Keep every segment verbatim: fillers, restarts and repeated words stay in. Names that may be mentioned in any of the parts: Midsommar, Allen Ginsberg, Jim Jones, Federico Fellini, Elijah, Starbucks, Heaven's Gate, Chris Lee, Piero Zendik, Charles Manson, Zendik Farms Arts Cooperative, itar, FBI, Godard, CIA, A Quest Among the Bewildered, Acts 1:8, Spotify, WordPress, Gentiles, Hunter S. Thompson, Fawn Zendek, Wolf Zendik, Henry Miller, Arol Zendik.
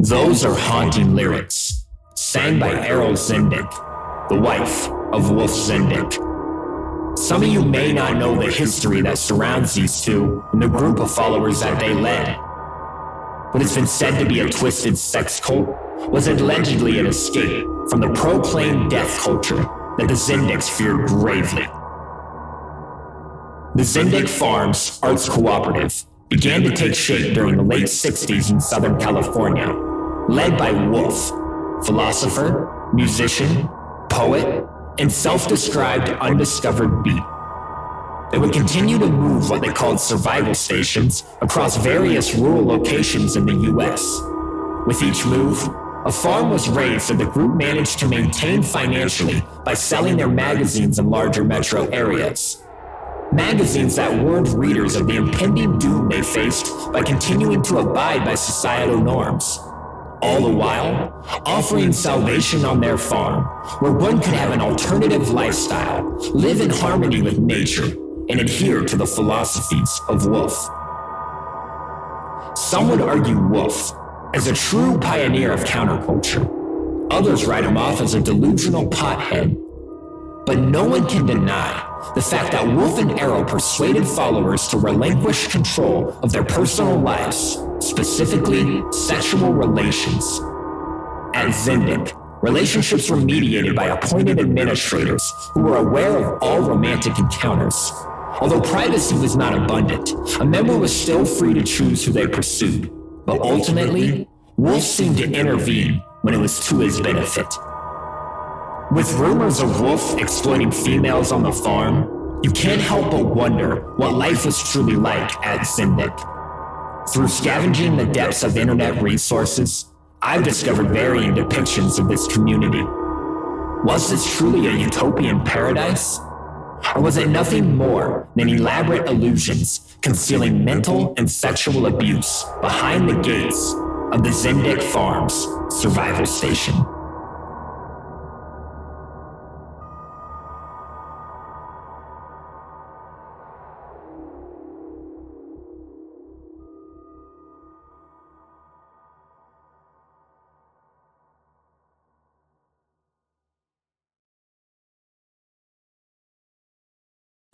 Those are haunting lyrics, sang by Arol Zendik, the wife of Wolf Zendik. Some of you may not know the history that surrounds these two and the group of followers that they led. What has been said to be a twisted sex cult was allegedly an escape from the proclaimed death culture that the Zendiks feared gravely. The Zendik Farms Arts Cooperative began to take shape during the late sixties in Southern California, led by Wolf, philosopher, musician, poet, and self-described undiscovered beat. They would continue to move what they called survival stations across various rural locations in the U S. With each move, a farm was raised that the group managed to maintain financially by selling their magazines in larger metro areas. Magazines that warned readers of the impending doom they faced by continuing to abide by societal norms. All the while, offering salvation on their farm, where one could have an alternative lifestyle, live in harmony with nature, and adhere to the philosophies of Wolf. Some would argue Wolf as a true pioneer of counterculture. Others write him off as a delusional pothead. But no one can deny the fact that Wolf and Arol persuaded followers to relinquish control of their personal lives, specifically sexual relations. At Zendik, relationships were mediated by appointed administrators who were aware of all romantic encounters. Although privacy was not abundant, a member was still free to choose who they pursued. But ultimately, Wolf seemed to intervene when it was to his benefit. With rumors of Wolf exploiting females on the farm, you can't help but wonder what life was truly like at Zendik. Through scavenging the depths of internet resources, I've discovered varying depictions of this community. Was this truly a utopian paradise? Or was it nothing more than elaborate illusions concealing mental and sexual abuse behind the gates of the Zendik Farms survival station?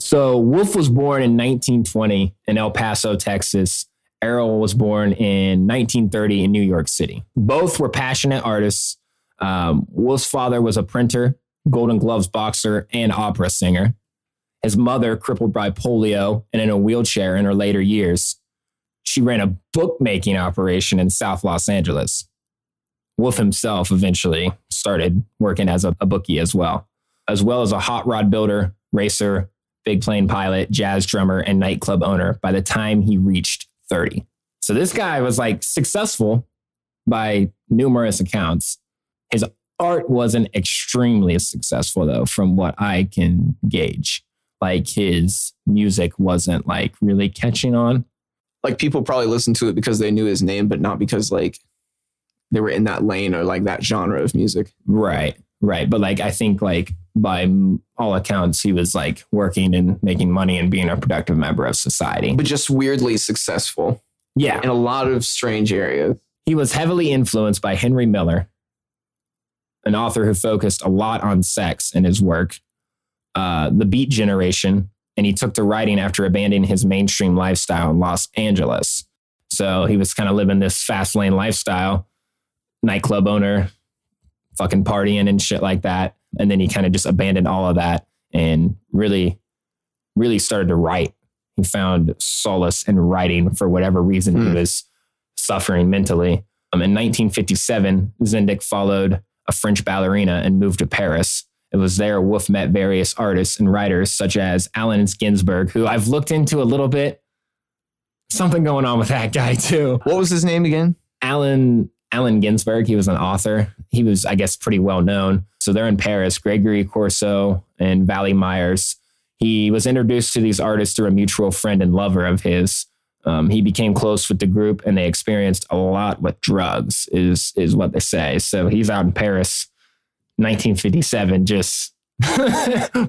So Wolf was born in nineteen twenty in El Paso, Texas. Arol was born in nineteen thirty in New York City. Both were passionate artists. Um, Wolf's father was a printer, Golden Gloves boxer, and opera singer. His mother, crippled by polio and in a wheelchair in her later years, she ran a bookmaking operation in South Los Angeles. Wolf himself eventually started working as a, a bookie as well, as well as a hot rod builder, racer, big plane pilot, jazz drummer, and nightclub owner by the time he reached thirty. So this guy was like successful by numerous accounts. His art wasn't extremely successful though, from what I can gauge. Like his music wasn't like really catching on. Like people probably listened to it because they knew his name, but not because like they were in that lane or like that genre of music. Right, right. But like, I think like, by all accounts, he was like working and making money and being a productive member of society. But just weirdly successful. Yeah. In a lot of strange areas. He was heavily influenced by Henry Miller, an author who focused a lot on sex in his work, uh, The Beat Generation, and he took to writing after abandoning his mainstream lifestyle in Los Angeles. So he was kind of living this fast lane lifestyle, nightclub owner, fucking partying and shit like that. And then he kind of just abandoned all of that and really, really started to write. He found solace in writing for whatever reason mm. he was suffering mentally. Um, in nineteen fifty-seven, Zendik followed a French ballerina and moved to Paris. It was there Wolf met various artists and writers such as Allen Ginsberg, who I've looked into a little bit. Something going on with that guy too. What was his name again? Allen Allen Ginsberg. He was an author. He was, I guess, pretty well known. So they're in Paris, Gregory Corso and Valley Myers. He was introduced to these artists through a mutual friend and lover of his. Um, he became close with the group and they experienced a lot with drugs is, is what they say. So he's out in Paris, nineteen fifty-seven, just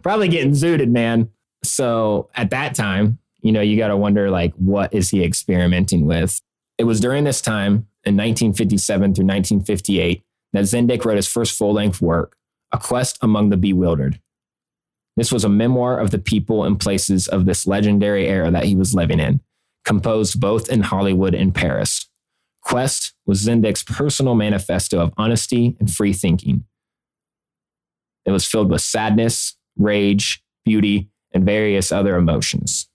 probably getting zooted, man. So at that time, you know, you got to wonder, like, what is he experimenting with? It was during this time in nineteen fifty-seven through nineteen fifty-eight that Zendik wrote his first full-length work, A Quest Among the Bewildered. This was a memoir of the people and places of this legendary era that he was living in, composed both in Hollywood and Paris. Quest was Zendik's personal manifesto of honesty and free thinking. It was filled with sadness, rage, beauty, and various other emotions.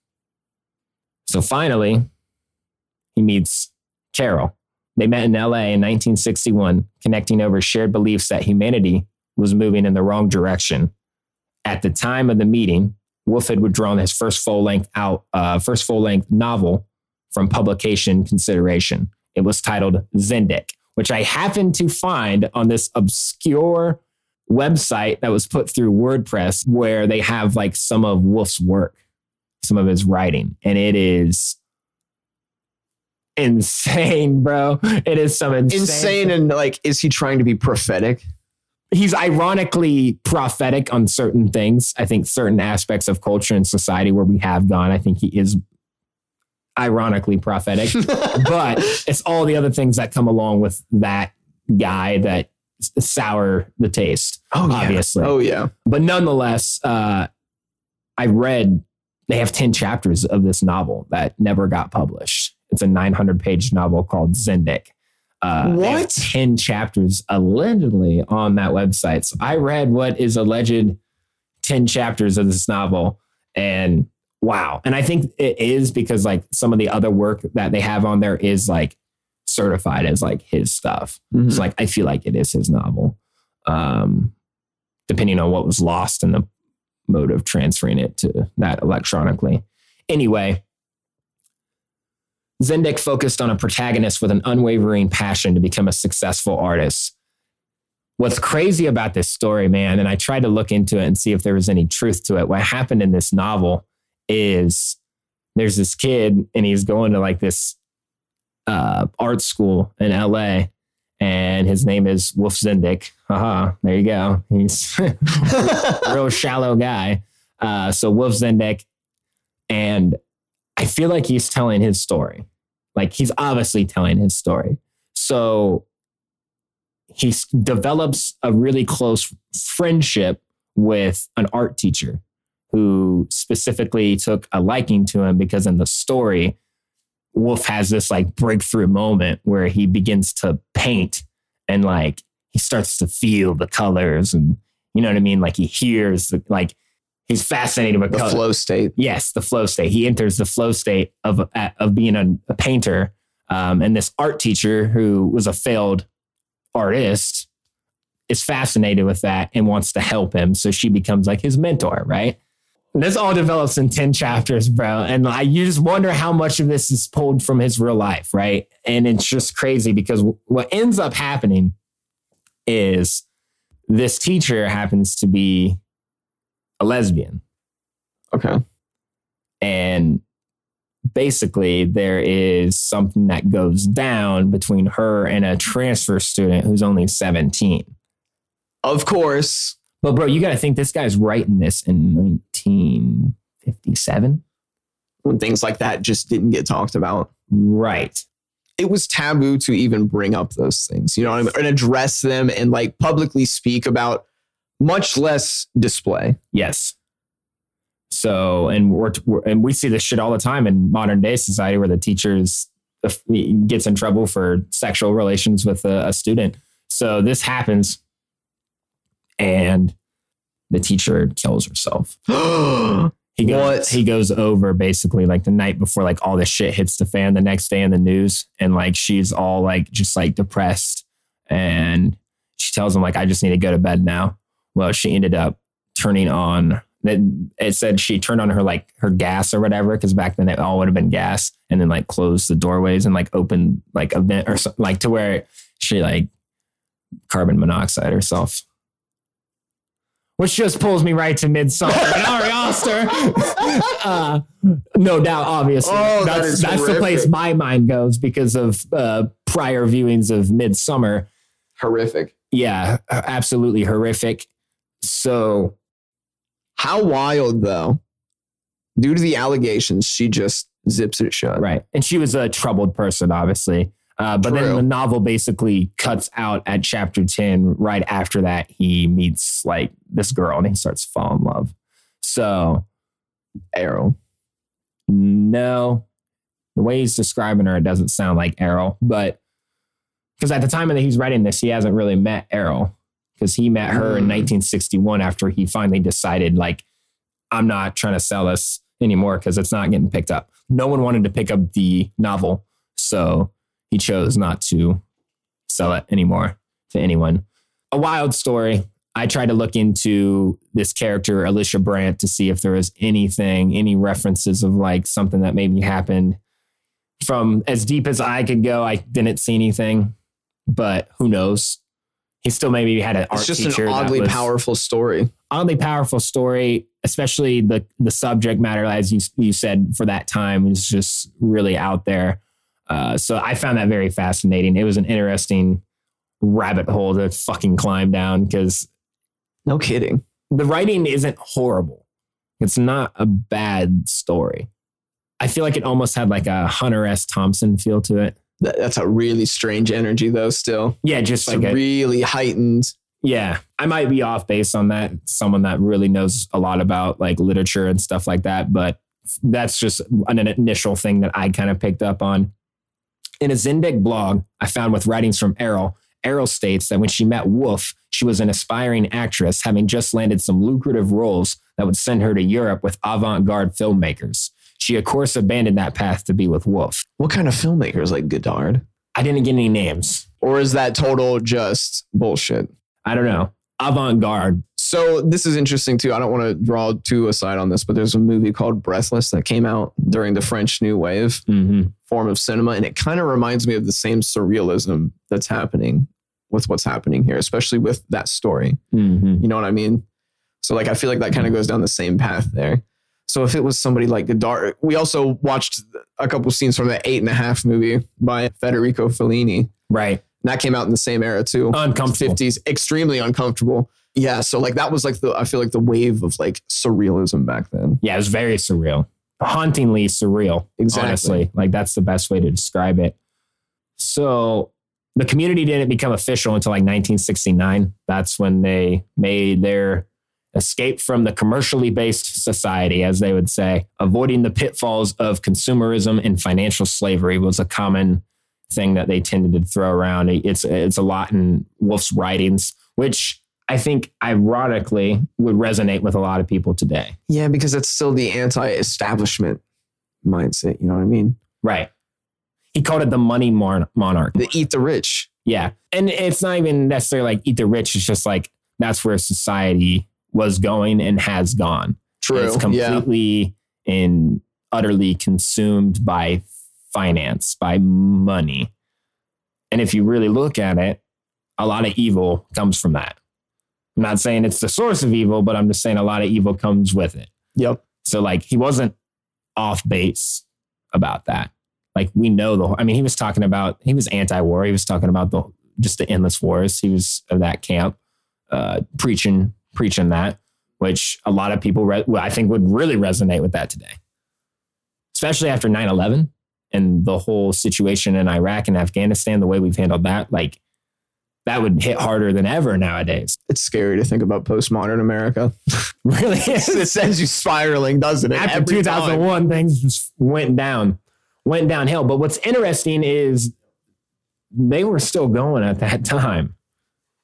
So finally, he meets Carol. They met in L A in nineteen sixty-one, connecting over shared beliefs that humanity was moving in the wrong direction. At the time of the meeting, Wolf had withdrawn his first full-length out, uh, first full-length novel from publication consideration. It was titled Zendik, which I happened to find on this obscure website that was put through WordPress, where they have like some of Wolf's work, some of his writing, and it is insane, bro. It is some insane, insane, and like, is he trying to be prophetic? He's ironically prophetic on certain things. I think certain aspects of culture and society where we have gone, I think he is ironically prophetic, but it's all the other things that come along with that guy that sour the taste. Oh, yeah. Obviously. Oh, yeah. But nonetheless, uh, I read they have ten chapters of this novel that never got published. It's a nine hundred page novel called Zendik. Uh, what? ten chapters allegedly on that website. So I read what is alleged ten chapters of this novel, and wow. And I think it is because like some of the other work that they have on there is like certified as like his stuff. Mm-hmm. It's like, I feel like it is his novel. Um, depending on what was lost in the mode of transferring it to that electronically. Anyway, Zendik focused on a protagonist with an unwavering passion to become a successful artist. What's crazy about this story, man, and I tried to look into it and see if there was any truth to it. What happened in this novel is there's this kid and he's going to like this uh, art school in L A and his name is Wolf Zendik. Haha, there you go. He's a real shallow guy. Uh, so Wolf Zendik, and I feel like he's telling his story. Like he's obviously telling his story. So he develops a really close friendship with an art teacher who specifically took a liking to him because in the story, Wolf has this like breakthrough moment where he begins to paint and like he starts to feel the colors and you know what I mean? Like he hears the, like he's fascinated with the color. Flow state. Yes, the flow state. He enters the flow state of of being a, a painter. Um, and this art teacher who was a failed artist is fascinated with that and wants to help him. So she becomes like his mentor, right? And this all develops in ten chapters, bro. And I you just wonder how much of this is pulled from his real life, right? And it's just crazy because what ends up happening is this teacher happens to be a lesbian. Okay. And basically there is something that goes down between her and a transfer student who's only seventeen. Of course. But bro, you got to think this guy's writing this in nineteen fifty-seven. When things like that just didn't get talked about. Right. it was taboo to even bring up those things, you know, and address them and like publicly speak about, much less display. Yes. So, and we're, we're and we see this shit all the time in modern day society where the teachers gets in trouble for sexual relations with a, a student. So this happens and the teacher kills herself. He goes, what? He goes over basically like the night before, like all this shit hits the fan the next day in the news. And like, she's all like, just like depressed. And she tells him like, I just need to go to bed now. Well, she ended up turning on, it said she turned on her like her gas or whatever, because back then it all would have been gas, and then like closed the doorways and like opened like a vent or something, like to where she like carbon monoxide herself. Which just pulls me right to Midsommar. Ari Aster. uh, no doubt, obviously. Oh, that's that is that's the place my mind goes because of uh, prior viewings of Midsommar. Horrific. Yeah, absolutely horrific. So how wild, though. Due to the allegations, she just zips it shut. Right. And she was a troubled person, obviously. Uh, but True. Then the novel basically cuts out at chapter ten. Right after that, he meets like this girl and he starts to fall in love. So, Arol. No. The way he's describing her, it doesn't sound like Arol. But because at the time that he's writing this, he hasn't really met Arol. Because he met her in nineteen sixty-one after he finally decided, like, I'm not trying to sell this anymore because it's not getting picked up. No one wanted to pick up the novel, so he chose not to sell it anymore to anyone. A wild story. I tried to look into this character, Alicia Brandt, to see if there was anything, any references of, like, something that maybe happened. From as deep as I could go, I didn't see anything, but who knows? He still maybe had an art teacher. It's just an oddly powerful story. Oddly powerful story, especially the the subject matter, as you you said, for that time was just really out there. Uh, so I found that very fascinating. It was an interesting rabbit hole to fucking climb down because... No kidding. The writing isn't horrible. It's not a bad story. I feel like it almost had like a Hunter S. Thompson feel to it. That's a really strange energy, though, still. Yeah, just it's like a, really heightened. Yeah, I might be off base on that. Someone that really knows a lot about like literature and stuff like that. But that's just an initial thing that I kind of picked up on. In a Zendik blog I found with writings from Arol, Arol states that when she met Wolf, she was an aspiring actress, having just landed some lucrative roles that would send her to Europe with avant-garde filmmakers. She, of course, abandoned that path to be with Wolf. What kind of filmmakers like Godard? I didn't get any names. Or is that total just bullshit? I don't know. Avant-garde. So this is interesting, too. I don't want to draw too aside on this, but there's a movie called Breathless that came out during the French New Wave mm-hmm. form of cinema. And it kind of reminds me of the same surrealism that's happening with what's happening here, especially with that story. Mm-hmm. You know what I mean? So like, I feel like that kind of goes down the same path there. So if it was somebody like Godard, we also watched a couple scenes from the Eight and a Half movie by Federico Fellini. Right. And that came out in the same era too. Uncomfortable. fifties, extremely uncomfortable. Yeah. So like that was like the, I feel like the wave of like surrealism back then. Yeah. It was very surreal. Hauntingly surreal. Exactly. Honestly. Like that's the best way to describe it. So the community didn't become official until like nineteen sixty-nine. That's when they made their escape from the commercially based society, as they would say. Avoiding the pitfalls of consumerism and financial slavery was a common thing that they tended to throw around. It's it's a lot in Wolf's writings, which I think ironically would resonate with a lot of people today. Yeah, because that's still the anti-establishment mindset. You know what I mean? Right. He called it the money mon- monarch. The eat the rich. Yeah. And it's not even necessarily like eat the rich. It's just like that's where society was going and has gone. True. It's completely yeah. and utterly consumed by finance, by money. And if you really look at it, a lot of evil comes from that. I'm not saying it's the source of evil, but I'm just saying a lot of evil comes with it. Yep. So like he wasn't off base about that. Like we know the, I mean, he was talking about, he was anti-war. He was talking about the, just the endless wars. He was of that camp, uh, preaching preaching that, which a lot of people, re- I think, would really resonate with that today. Especially after nine eleven. and the whole situation in Iraq and Afghanistan, the way we've handled that, like that would hit harder than ever nowadays. It's scary to think about postmodern America. Really is. It sends you spiraling, doesn't it? After Every two thousand one, time. Things just went down, went downhill. But what's interesting is they were still going at that time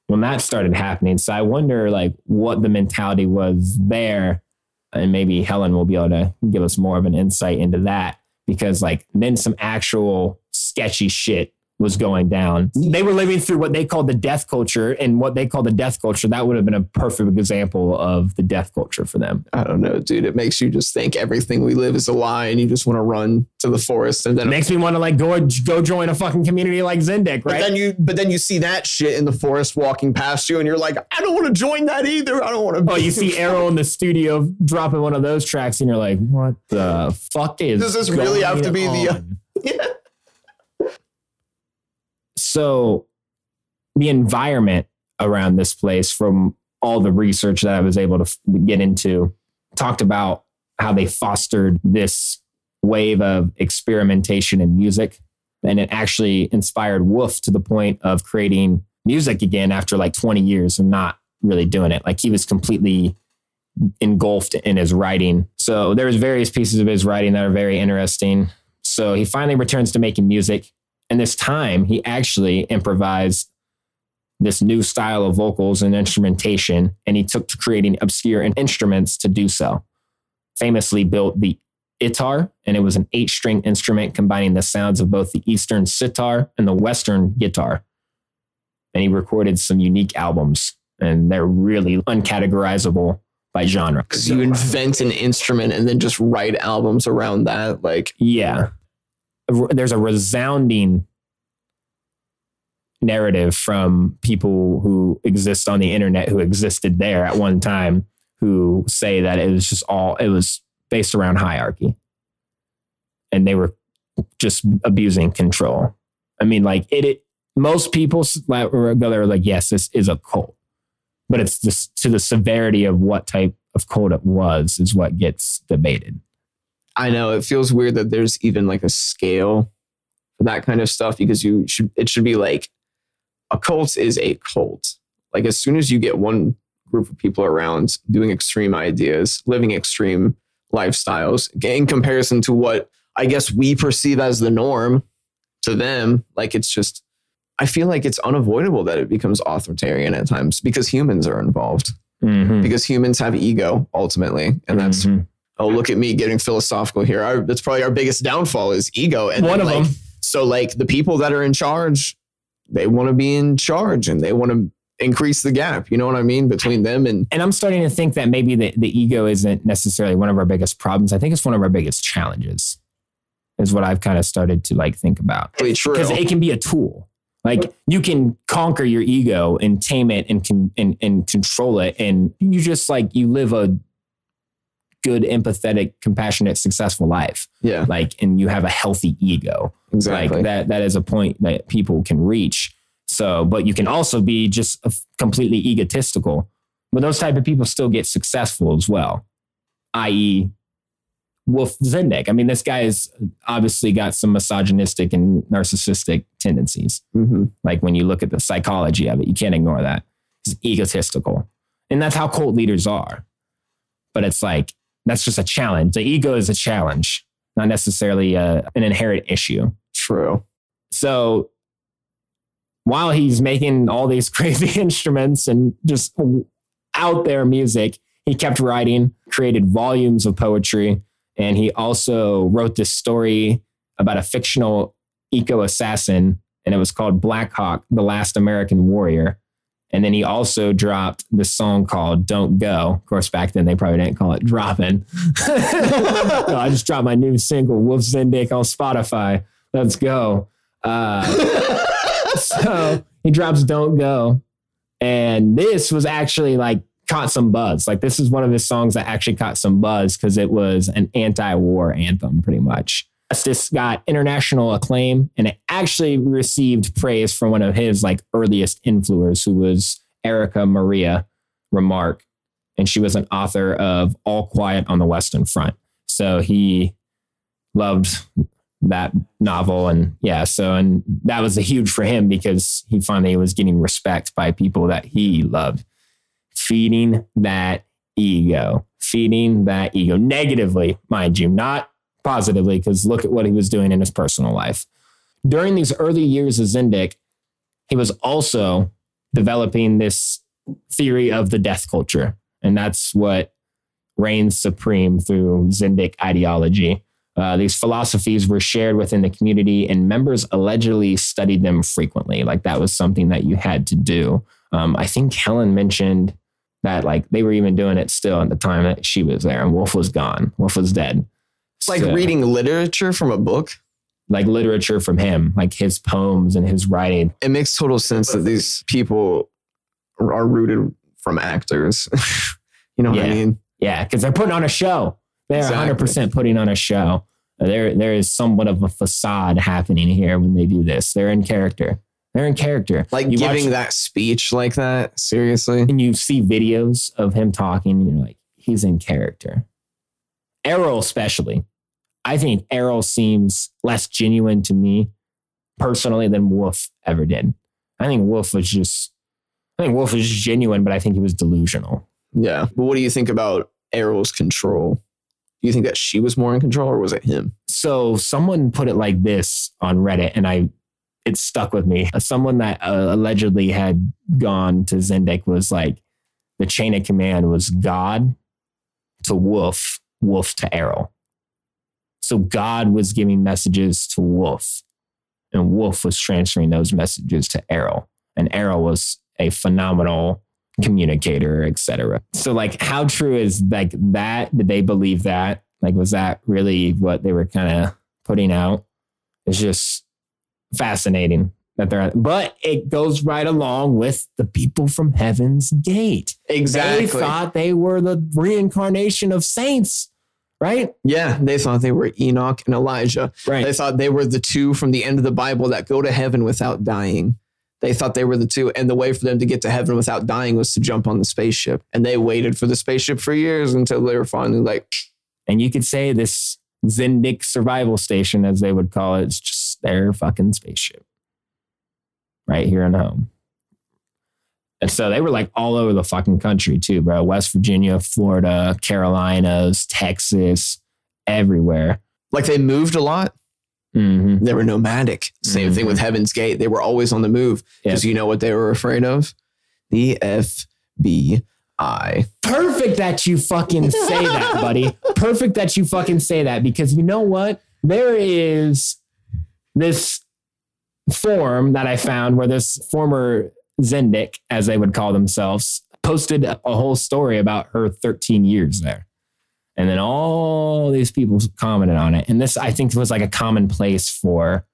when that started happening. So I wonder like what the mentality was there. And maybe Helen will be able to give us more of an insight into that, because like then some actual sketchy shit was going down. They were living through what they called the death culture, and what they call the death culture, that would have been a perfect example of the death culture for them. I don't know, dude. It makes you just think everything we live is a lie, and you just want to run to the forest. And then it makes me want to like go go join a fucking community like Zendik, right? But then you, but then you see that shit in the forest walking past you, and you're like, I don't want to join that either. I don't want to. Be- oh, you see Arol in the studio dropping one of those tracks, and you're like, what the fuck is? Does this really have to be on? the? Uh, yeah. So the environment around this place, from all the research that I was able to f- get into, talked about how they fostered this wave of experimentation in music. And it actually inspired Wolf to the point of creating music again after like twenty years of not really doing it. Like he was completely engulfed in his writing. So there was various pieces of his writing that are very interesting. So he finally returns to making music. And this time he actually improvised this new style of vocals and instrumentation, and he took to creating obscure instruments to do so. Famously built the itar, and it was an eight-string instrument combining the sounds of both the Eastern sitar and the Western guitar. And he recorded some unique albums, and they're really uncategorizable by genre. Because you invent an instrument and then just write albums around that. Like, yeah. There's a resounding narrative from people who exist on the internet, who existed there at one time, who say that it was just all, it was based around hierarchy. And they were just abusing control. I mean, like it, it most people go there like, yes, this is a cult, but it's just to the severity of what type of cult it was is what gets debated. I know it feels weird that there's even like a scale for that kind of stuff, because you should, it should be like a cult is a cult. Like as soon as you get one group of people around doing extreme ideas, living extreme lifestyles in comparison to what I guess we perceive as the norm to them, like it's just, I feel like it's unavoidable that it becomes authoritarian at times because humans are involved, mm-hmm. because humans have ego ultimately. And that's, mm-hmm. oh, look at me getting philosophical here. Our, that's probably our biggest downfall is ego. And one of like, them. So like the people that are in charge, they want to be in charge and they want to increase the gap. You know what I mean? Between them and... And I'm starting to think that maybe the, the ego isn't necessarily one of our biggest problems. I think it's one of our biggest challenges is what I've kind of started to like think about. Because it can be a tool. Like you can conquer your ego and tame it and, con- and, and control it. And you just like, you live a... good, empathetic, compassionate, successful life. Yeah. Like, and you have a healthy ego. Exactly. Like that, that is a point that people can reach. So, but you can also be just completely egotistical, but those type of people still get successful as well. that is. Wolf Zendik. I mean, this guy has obviously got some misogynistic and narcissistic tendencies. Mm-hmm. Like when you look at the psychology of it, you can't ignore that. It's egotistical. And that's how cult leaders are. But it's like, that's just a challenge. The ego is a challenge, not necessarily a, an inherent issue. True. So while he's making all these crazy instruments and just out there music, he kept writing, created volumes of poetry. And he also wrote this story about a fictional eco-assassin. And it was called Black Hawk, The Last American Warrior. And then he also dropped this song called Don't Go. Of course, back then they probably didn't call it dropping. No, I just dropped my new single, Wolf Zendik, on Spotify. Let's go. Uh, so he drops Don't Go. And this was actually like caught some buzz. Like this is one of his songs that actually caught some buzz because it was an anti-war anthem pretty much. This got international acclaim, and it actually received praise from one of his like earliest influencers, who was Erica Maria Remarque, and she was an author of All Quiet on the Western Front. So he loved that novel. And yeah, so, and that was a huge for him because he finally was getting respect by people that he loved. Feeding that ego, feeding that ego negatively, mind you, not positively, because look at what he was doing in his personal life. During these early years of Zendik, he was also developing this theory of the death culture. And that's what reigns supreme through Zendik ideology. Uh, these philosophies were shared within the community, and members allegedly studied them frequently. Like, that was something that you had to do. Um, I think Helen mentioned that, like, they were even doing it still at the time that she was there, and Wolf was gone. Wolf was dead. It's like so, reading literature from a book. Like literature from him, like his poems and his writing. It makes total sense that these people are rooted from actors. You know what yeah. I mean? Yeah, because they're putting on a show. They're exactly. one hundred percent putting on a show. There, there is somewhat of a facade happening here when they do this. They're in character. They're in character. Like you giving watch, that speech like that, seriously? And you see videos of him talking, and you're like, he's in character. Arol especially. I think Arol seems less genuine to me personally than Wolf ever did. I think Wolf was just, I think Wolf was genuine, but I think he was delusional. Yeah. But what do you think about Arol's control? Do you think that she was more in control, or was it him? So someone put it like this on Reddit, and I it stuck with me. Someone that uh, allegedly had gone to Zendik was like, the chain of command was God to Wolf, Wolf to Arol. So God was giving messages to Wolf, and Wolf was transferring those messages to Arol. And Arol was a phenomenal communicator, et cetera. So, like, how true is like that? Did they believe that? Like, was that really what they were kind of putting out? It's just fascinating that they're, but it goes right along with the people from Heaven's Gate. Exactly. They thought they were the reincarnation of saints, right? Yeah. They thought they were Enoch and Elijah. Right. They thought they were the two from the end of the Bible that go to heaven without dying. They thought they were the two, and the way for them to get to heaven without dying was to jump on the spaceship. And they waited for the spaceship for years until they were finally like... And you could say this Zendik survival station, as they would call it, is just their fucking spaceship. Right here on home. And so they were like all over the fucking country too, bro. West Virginia, Florida, Carolinas, Texas, everywhere. Like they moved a lot. Mm-hmm. They were nomadic. Same mm-hmm. thing with Heaven's Gate. They were always on the move because yep. you know what they were afraid of? The F B I. Perfect that you fucking say that, buddy. Perfect that you fucking say that, because you know what? There is this forum that I found where this former Zendik, as they would call themselves, posted a whole story about her thirteen years there. And then all these people commented on it. And this, I think, was like a common place for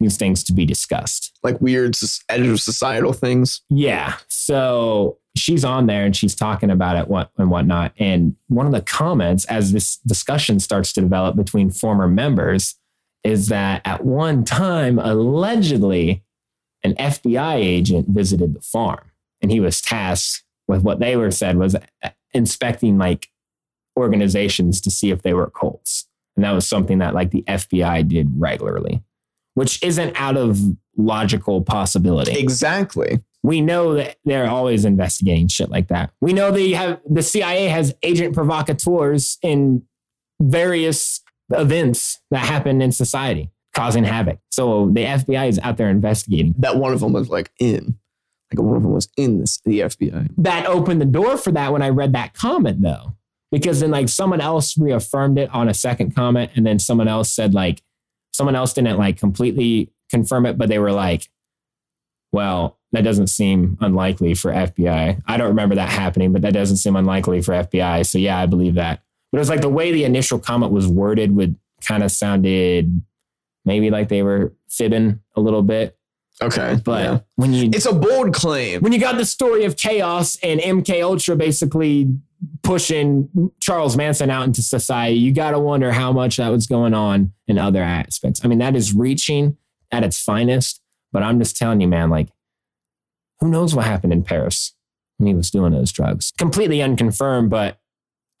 these things to be discussed. Like weird societal things. Yeah. So she's on there and she's talking about it and whatnot. And one of the comments, as this discussion starts to develop between former members, is that at one time, allegedly, an F B I agent visited the farm. And he was tasked with what they were said was inspecting like organizations to see if they were cults. And that was something that like the F B I did regularly, which isn't out of logical possibility. Exactly. We know that they're always investigating shit like that. We know they have the C I A has agent provocateurs in various events that happen in society, causing havoc. So the F B I is out there investigating. That one of them was like in. Like one of them was in this, the F B I. That opened the door for that when I read that comment though. Because then like someone else reaffirmed it on a second comment. And then someone else said like, someone else didn't like completely confirm it, but they were like, well, that doesn't seem unlikely for F B I. I don't remember that happening, but that doesn't seem unlikely for F B I. So yeah, I believe that. But it was like the way the initial comment was worded would kind of sounded maybe like they were fibbing a little bit. Okay. But yeah. when you... It's a bold claim. When you got the story of chaos and M K Ultra basically pushing Charles Manson out into society, you got to wonder how much that was going on in other aspects. I mean, that is reaching at its finest, but I'm just telling you, man, like, who knows what happened in Paris when he was doing those drugs? Completely unconfirmed, but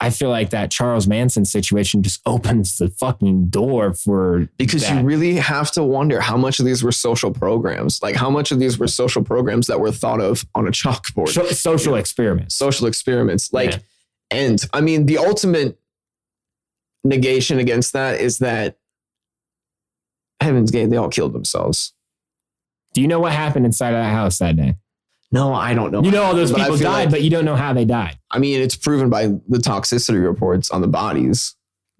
I feel like that Charles Manson situation just opens the fucking door for because that. You really have to wonder how much of these were social programs, like how much of these were social programs that were thought of on a chalkboard. So, social yeah. experiments, social experiments. Like, yeah. and I mean, the ultimate negation against that is that Heaven's Gate, they all killed themselves. Do you know what happened inside of that house that day? No, I don't know. You know all those people died, like, but you don't know how they died. I mean, it's proven by the toxicity reports on the bodies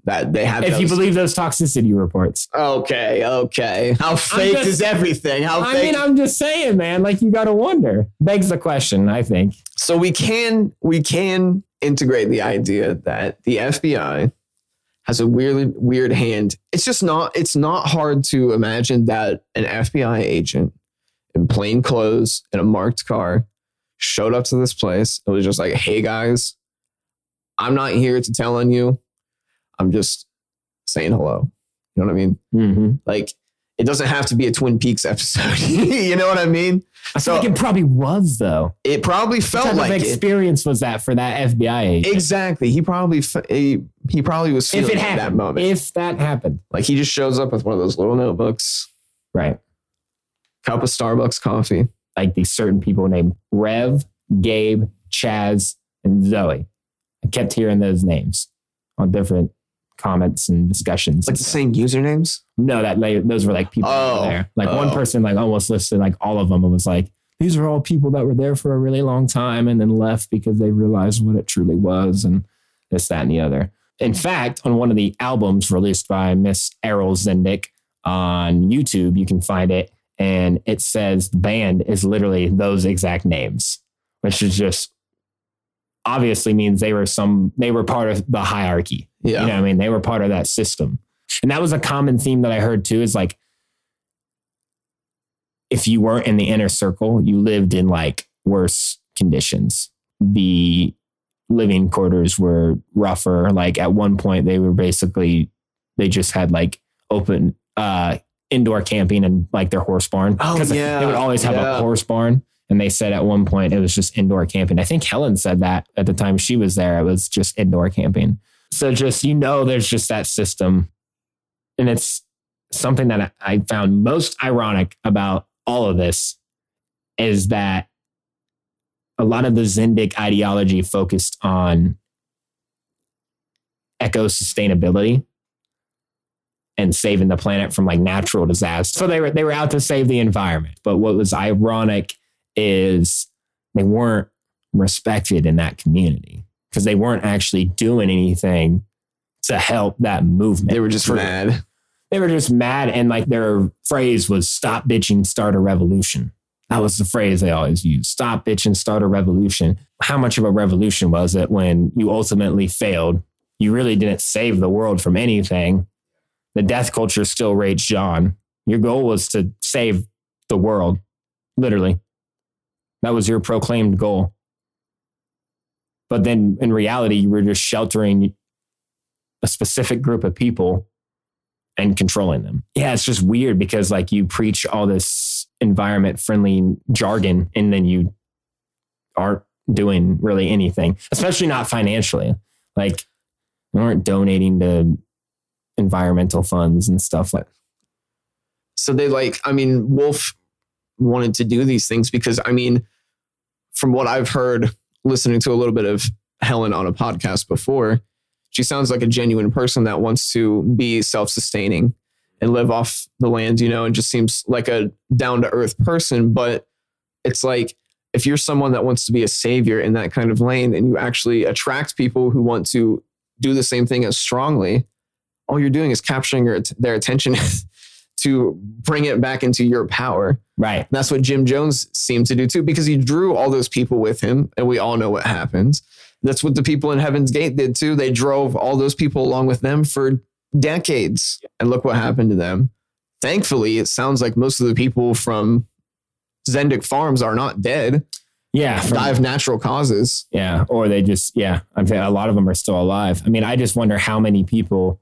that they had. If those. You believe those toxicity reports. Okay, okay. How fake just, is everything? How I fake? mean, I'm just saying, man, like you got to wonder. Begs the question, I think. So we can we can integrate the idea that the F B I has a weird weird hand. It's just not it's not hard to imagine that an F B I agent in plain clothes, in a marked car, showed up to this place. It was just like, hey guys, I'm not here to tell on you. I'm just saying hello. You know what I mean? Mm-hmm. Like, it doesn't have to be a Twin Peaks episode. You know what I mean? I so, feel like it probably was, though. It probably felt what type like of experience it. Was that for that F B I agent? Exactly. He probably he, he probably was feeling if it happened, that moment. If that happened. Like, he just shows up with one of those little notebooks. Right. Cup of Starbucks coffee. Like these certain people named Rev, Gabe, Chaz, and Zoe. I kept hearing those names on different comments and discussions. Like and the stuff. Same usernames? No, that like, those were like people oh, there. Like oh. one person like almost listed like all of them and was like, these are all people that were there for a really long time and then left because they realized what it truly was and this, that, and the other. In fact, on one of the albums released by Miss Arol Zendik on YouTube, you can find it. And it says the band is literally those exact names, which is just obviously means they were some, they were part of the hierarchy. Yeah. You know what I mean? They were part of that system. And that was a common theme that I heard too, is like, if you weren't in the inner circle, you lived in like worse conditions. The living quarters were rougher. Like at one point they were basically, they just had like open, uh, indoor camping and like their horse barn. Oh, yeah. They would always have yeah. a horse barn. And they said at one point it was just indoor camping. I think Helen said that at the time she was there, it was just indoor camping. So just, you know, there's just that system. And it's something that I found most ironic about all of this is that a lot of the Zendik ideology focused on eco-sustainability and saving the planet from like natural disasters. So they were they were out to save the environment. But what was ironic is they weren't respected in that community because they weren't actually doing anything to help that movement. They were just mad. They were just mad. And like their phrase was stop bitching, start a revolution. That was the phrase they always used. Stop bitching, start a revolution. How much of a revolution was it when you ultimately failed? You really didn't save the world from anything. The death culture still raged on. Your goal was to save the world, literally. That was your proclaimed goal. But then in reality, you were just sheltering a specific group of people and controlling them. Yeah, it's just weird because like you preach all this environment-friendly jargon and then you aren't doing really anything, especially not financially. Like you aren't donating to environmental funds and stuff like that. So they like, I mean, Wolf wanted to do these things because, I mean, from what I've heard, listening to a little bit of Helen on a podcast before, she sounds like a genuine person that wants to be self-sustaining and live off the land, you know, and just seems like a down-to-earth person. But it's like, if you're someone that wants to be a savior in that kind of lane and you actually attract people who want to do the same thing as strongly, all you're doing is capturing their attention to bring it back into your power. Right. And that's what Jim Jones seemed to do too, because he drew all those people with him and we all know what happens. That's what the people in Heaven's Gate did too. They drove all those people along with them for decades and look what happened to them. Thankfully, it sounds like most of the people from Zendik Farms are not dead. Yeah. From, die of natural causes. Yeah. Or they just, yeah. I'm a lot of them are still alive. I mean, I just wonder how many people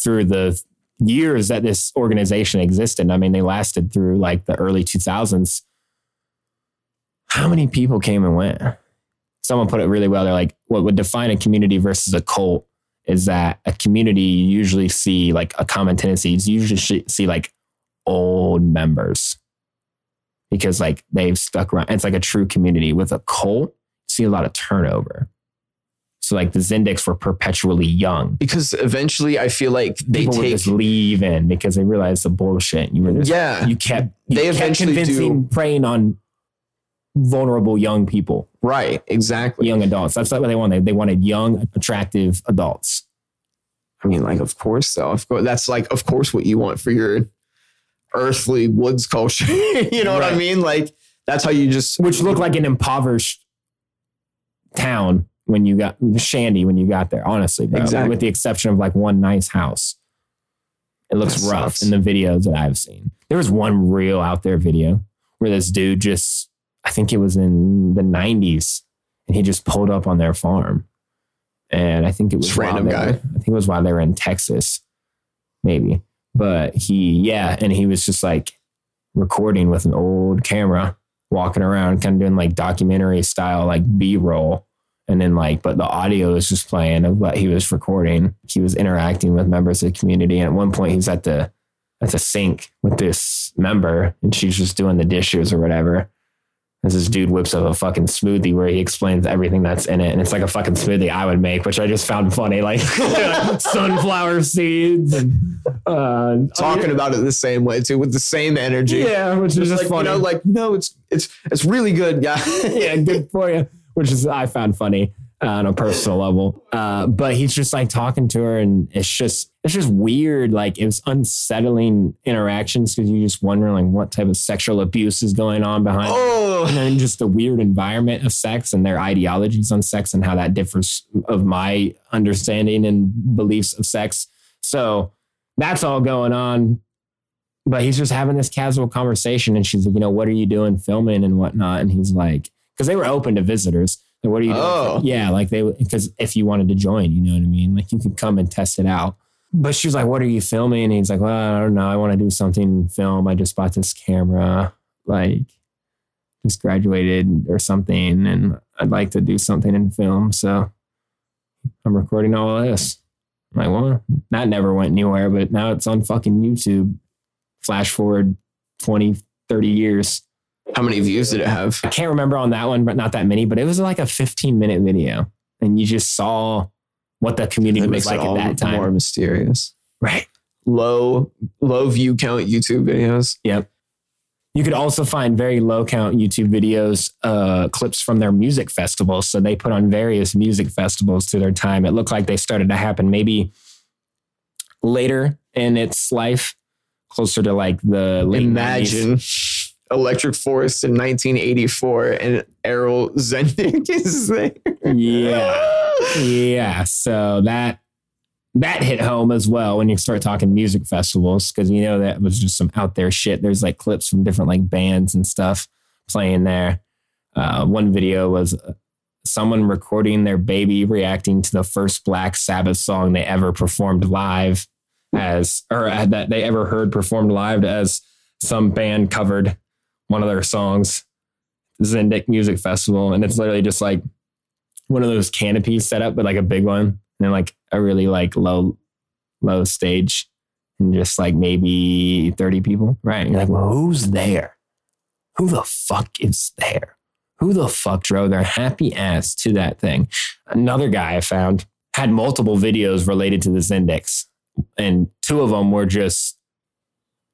through the years that this organization existed. I mean, they lasted through like the early two thousands. How many people came and went? someone put it really well. They're like, what would define a community versus a cult is that a community, you usually see like a common tendency. You usually see like old members because like they've stuck around. It's like a true community. With a cult, you see a lot of turnover. So like the Zendiks were perpetually young because eventually I feel like they People take would just leave in because they realized the bullshit. You were just, yeah. You kept you they kept eventually convincing, do. preying on vulnerable young people. Right. Exactly. Young adults. That's not what they wanted. They wanted young, attractive adults. I mean, like, of course, so of course, that's like, of course, what you want for your earthly woods culture. You know right. what I mean? Like, that's how you just which looked like an impoverished town. When you got shandy, when you got there, honestly, bro. Exactly. With the exception of like one nice house, it looks that rough sucks. In the videos that I've seen. There was one real out there video where this dude just, I think it was in the nineties, and he just pulled up on their farm. And I think it was just random guy. Were, I think it was while they were in Texas, maybe. But he, yeah, and he was just like recording with an old camera, walking around, kind of doing like documentary style, like B-roll. And then like, but the audio is just playing of what he was recording. He was interacting with members of the community. And at one point he's at the, at the sink with this member and she's just doing the dishes or whatever. And this dude whips up a fucking smoothie where he explains everything that's in it. And it's like a fucking smoothie I would make, which I just found funny. Like sunflower seeds and uh, talking about it the same way too, with the same energy. Yeah. Which is just like, funny. You know, like, no, it's, it's, it's really good. Yeah. Yeah. Good for you. Which is, I found funny uh, on a personal level. Uh, but he's just like talking to her and it's just, it's just weird. Like it was unsettling interactions because you just wonder like what type of sexual abuse is going on behind oh. and then just the weird environment of sex and their ideologies on sex and how that differs of my understanding and beliefs of sex. So that's all going on. But he's just having this casual conversation and she's like, you know, what are you doing filming and whatnot? And he's like, because they were open to visitors. Like, what are you doing? Oh. Yeah, like they, because if you wanted to join, you know what I mean? Like you could come and test it out. But she was like, what are you filming? And he's like, well, I don't know. I want to do something film. I just bought this camera, like just graduated or something. And I'd like to do something in film. So I'm recording all of this. I'm like, well, that never went anywhere, but now it's on fucking YouTube. Flash forward twenty, thirty years. How many views did it have? I can't remember on that one, but not that many, but it was like a fifteen minute video. And you just saw what the community was like at that time. More mysterious. Right. Low, low view count YouTube videos. Yep. You could also find very low count YouTube videos, uh, clips from their music festivals. So they put on various music festivals through their time. It looked like they started to happen maybe later in its life, closer to like the late Imagine. nineties. Electric Forest in nineteen eighty-four and Arol Zendik is there. Yeah. Yeah. So that that hit home as well when you start talking music festivals, because you know that was just some out there shit. There's like clips from different like bands and stuff playing there. Uh, one video was someone recording their baby reacting to the first Black Sabbath song they ever performed live as, or that they ever heard performed live as some band covered one of their songs, Zendik Music Festival. And it's literally just like one of those canopies set up, but like a big one. And then like a really like low, low stage and just like maybe thirty people. Right. And you're like, well, who's there? Who the fuck is there? Who the fuck drove their happy ass to that thing? Another guy I found had multiple videos related to the Zendiks. And two of them were just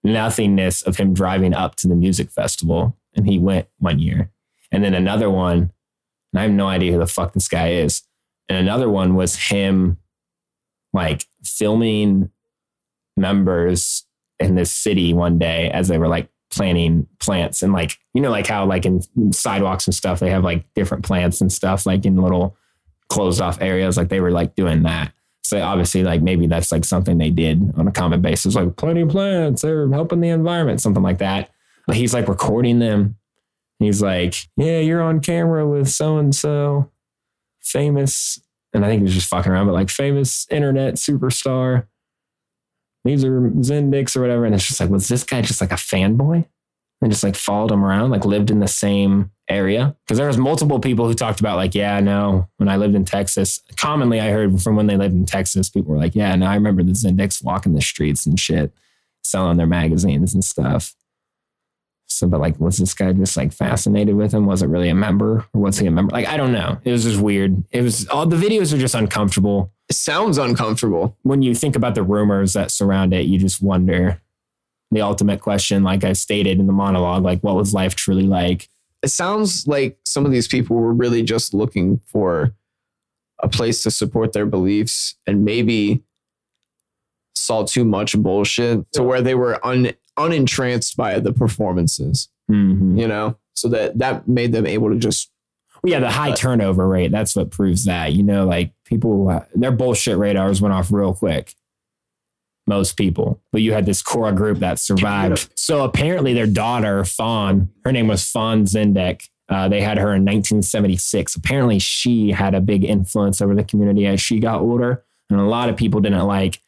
nothingness of him driving up to the music festival, and he went one year, and then another one, and I have no idea who the fuck this guy is, and another one was him like filming members in this city one day as they were like planting plants, and like, you know, like how like in sidewalks and stuff they have like different plants and stuff like in little closed off areas, like they were like doing that. So obviously, like maybe that's like something they did on a common basis, like planting plants or helping the environment, something like that. But he's like recording them. And he's like, yeah, you're on camera with so-and-so famous. And I think he was just fucking around, but like famous internet superstar. These are Zendiks or whatever. And it's just like, was this guy just like a fanboy and just like followed him around, like lived in the same area, because there was multiple people who talked about like, yeah, no, when I lived in Texas, commonly I heard from when they lived in Texas, people were like, yeah, no, I remember the Zendik's walking the streets and shit, selling their magazines and stuff. So, but like, was this guy just like fascinated with him? Was it really a member, or was he a member? Like, I don't know. It was just weird. It was all the videos are just uncomfortable. It sounds uncomfortable. When you think about the rumors that surround it, you just wonder the ultimate question. Like I stated in the monologue, like what was life truly like? It sounds like some of these people were really just looking for a place to support their beliefs and maybe saw too much bullshit to where they were un unentranced by the performances, mm-hmm. you know, so that that made them able to just. Well, yeah, the high uh, turnover rate. That's what proves that, you know, like people, their bullshit radars went off real quick. Most people, but you had this core group that survived. So apparently their daughter, Fawn, her name was Fawn Zendek. Uh, they had her in nineteen seventy-six. Apparently she had a big influence over the community as she got older. And a lot of people didn't like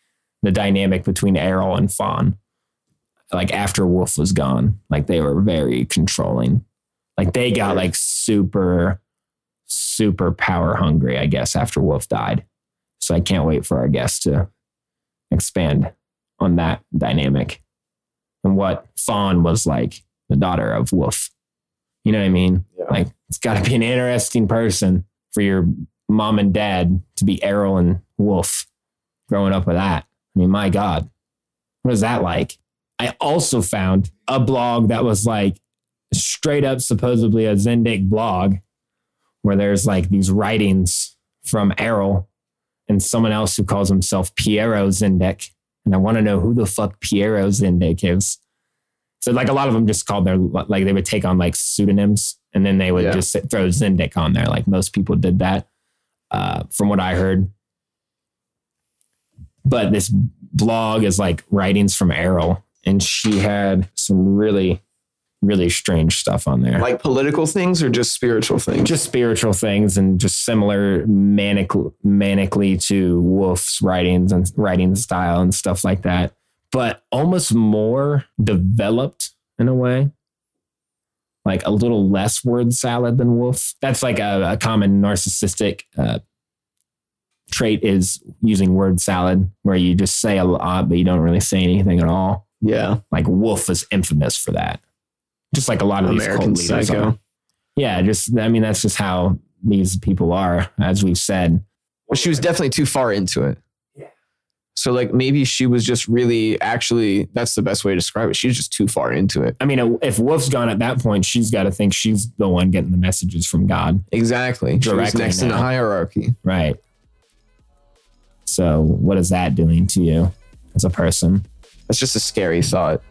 the dynamic between Arol and Fawn. Like after Wolf was gone, like they were very controlling. Like they got like super, super power hungry, I guess, after Wolf died. So I can't wait for our guest to expand on that dynamic and what Fawn was like, the daughter of Wolf. You know what I mean? Yeah. Like it's got to be an interesting person for your mom and dad to be Arol and Wolf growing up with that. I mean, my God, what is that like? I also found a blog that was like straight up supposedly a Zendik blog where there's like these writings from Arol and someone else who calls himself Piero Zendik. And I want to know who the fuck Piero Zendik is. So like a lot of them just called their, like they would take on like pseudonyms and then they would yeah. just sit, throw Zendik on there. Like most people did that uh, from what I heard. But this blog is like writings from Arol. And she had some really, really strange stuff on there. Like political things or just spiritual things? Just spiritual things, and just similar manic, manically to Wolf's writings and writing style and stuff like that. But almost more developed in a way. Like a little less word salad than Wolf. That's like a, a common narcissistic uh, trait is using word salad where you just say a lot, but you don't really say anything at all. Yeah. Like Wolf is infamous for that. Just like a lot of American these cult psycho. Leaders are. Yeah. Just, I mean, that's just how these people are, as we've said. Well, she was definitely too far into it. Yeah. So like maybe she was just really actually, that's the best way to describe it. She's just too far into it. I mean, if Wolf's gone at that point, she's got to think she's the one getting the messages from God. Exactly. She was next now. In the hierarchy. Right. So what is that doing to you as a person? It's just a scary thought,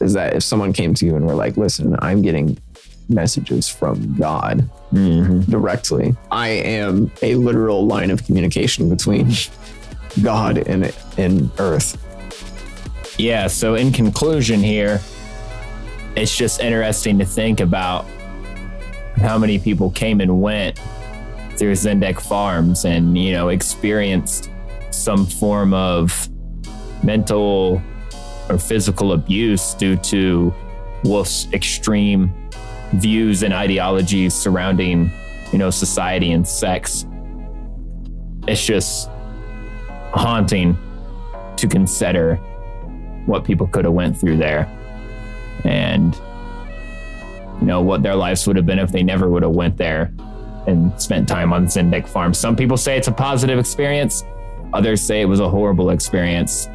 is that if someone came to you and were like, listen, I'm getting messages from God mm-hmm. directly. I am a literal line of communication between God and, and earth. Yeah. So in conclusion here, it's just interesting to think about how many people came and went through Zendik Farms and, you know, experienced some form of mental or physical abuse due to Wolf's extreme views and ideologies surrounding, you know, society and sex. It's just haunting to consider what people could have went through there and, you know, what their lives would have been if they never would have went there and spent time on Zendik Farm. Some people say it's a positive experience. Others say it was a horrible experience.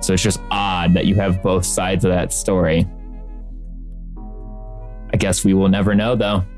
So it's just odd that you have both sides of that story. I guess we will never know, though.